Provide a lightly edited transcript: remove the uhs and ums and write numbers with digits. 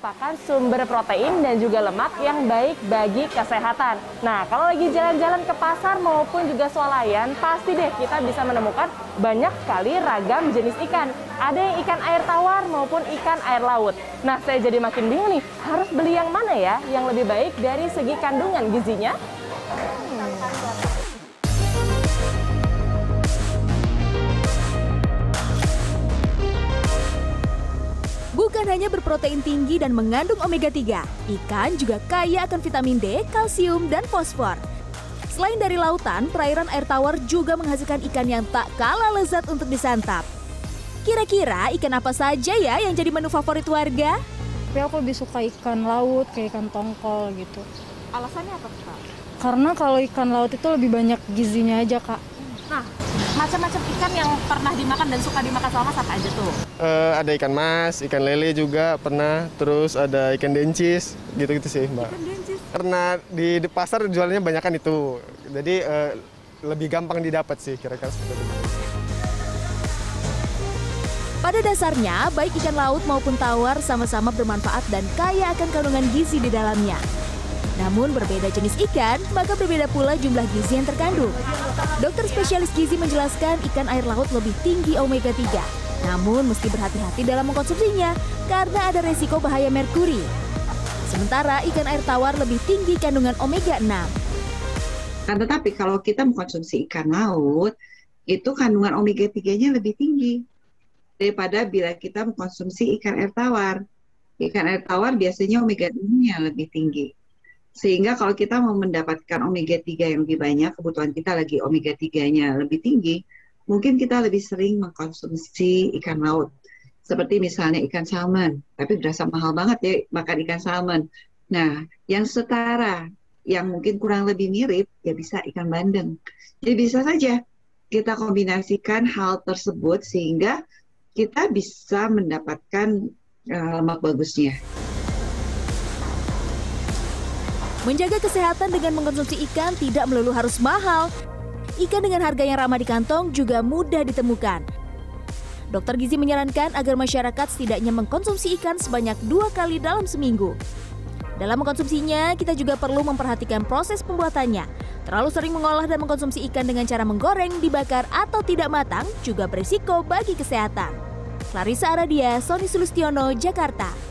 merupakan sumber protein dan juga lemak yang baik bagi kesehatan. Nah, kalau lagi jalan-jalan ke pasar maupun juga swalayan, pasti deh kita bisa menemukan banyak sekali ragam jenis ikan. Ada yang ikan air tawar maupun ikan air laut. Nah, saya jadi makin bingung nih, harus beli yang mana ya yang lebih baik dari segi kandungan gizinya? Bukan hanya berprotein tinggi dan mengandung omega-3, ikan juga kaya akan vitamin D, kalsium, dan fosfor. Selain dari lautan, perairan air tawar juga menghasilkan ikan yang tak kalah lezat untuk disantap. Kira-kira ikan apa saja ya yang jadi menu favorit warga? Tapi aku lebih suka ikan laut, kayak ikan tongkol gitu. Alasannya apa, Kak? Karena kalau ikan laut itu lebih banyak gizinya aja, Kak. Nah, macam-macam ikan yang pernah dimakan dan suka dimakan sama siapa aja tuh? Ada ikan mas, ikan lele juga pernah, terus ada ikan dencis, gitu-gitu sih Mbak. Ikan dencis? Karena di pasar jualnya banyak kan itu, jadi lebih gampang didapat sih kira-kira seperti itu. Pada dasarnya, baik ikan laut maupun tawar sama-sama bermanfaat dan kaya akan kandungan gizi di dalamnya. Namun berbeda jenis ikan, maka berbeda pula jumlah gizi yang terkandung. Dokter spesialis gizi menjelaskan ikan air laut lebih tinggi omega-3. Namun mesti berhati-hati dalam mengkonsumsinya karena ada resiko bahaya merkuri. Sementara ikan air tawar lebih tinggi kandungan omega-6. Nah, tetapi kalau kita mengkonsumsi ikan laut, itu kandungan omega-3-nya lebih tinggi daripada bila kita mengkonsumsi ikan air tawar. Ikan air tawar biasanya omega-3-nya lebih tinggi. Sehingga kalau kita mau mendapatkan omega-3 yang lebih banyak, kebutuhan kita lagi omega-3-nya lebih tinggi, mungkin kita lebih sering mengkonsumsi ikan laut. Seperti misalnya ikan salmon, tapi berasa mahal banget ya makan ikan salmon. Nah, yang setara, yang mungkin kurang lebih mirip, ya bisa ikan bandeng. Jadi bisa saja kita kombinasikan hal tersebut sehingga kita bisa mendapatkan lemak bagusnya. Menjaga kesehatan dengan mengkonsumsi ikan tidak melulu harus mahal. Ikan dengan harga yang ramah di kantong juga mudah ditemukan. Dokter gizi menyarankan agar masyarakat setidaknya mengkonsumsi ikan sebanyak 2 kali dalam seminggu. Dalam mengkonsumsinya, kita juga perlu memperhatikan proses pembuatannya. Terlalu sering mengolah dan mengkonsumsi ikan dengan cara menggoreng, dibakar, atau tidak matang juga berisiko bagi kesehatan. Clarissa Aradia, Soni Sulustiano, Jakarta.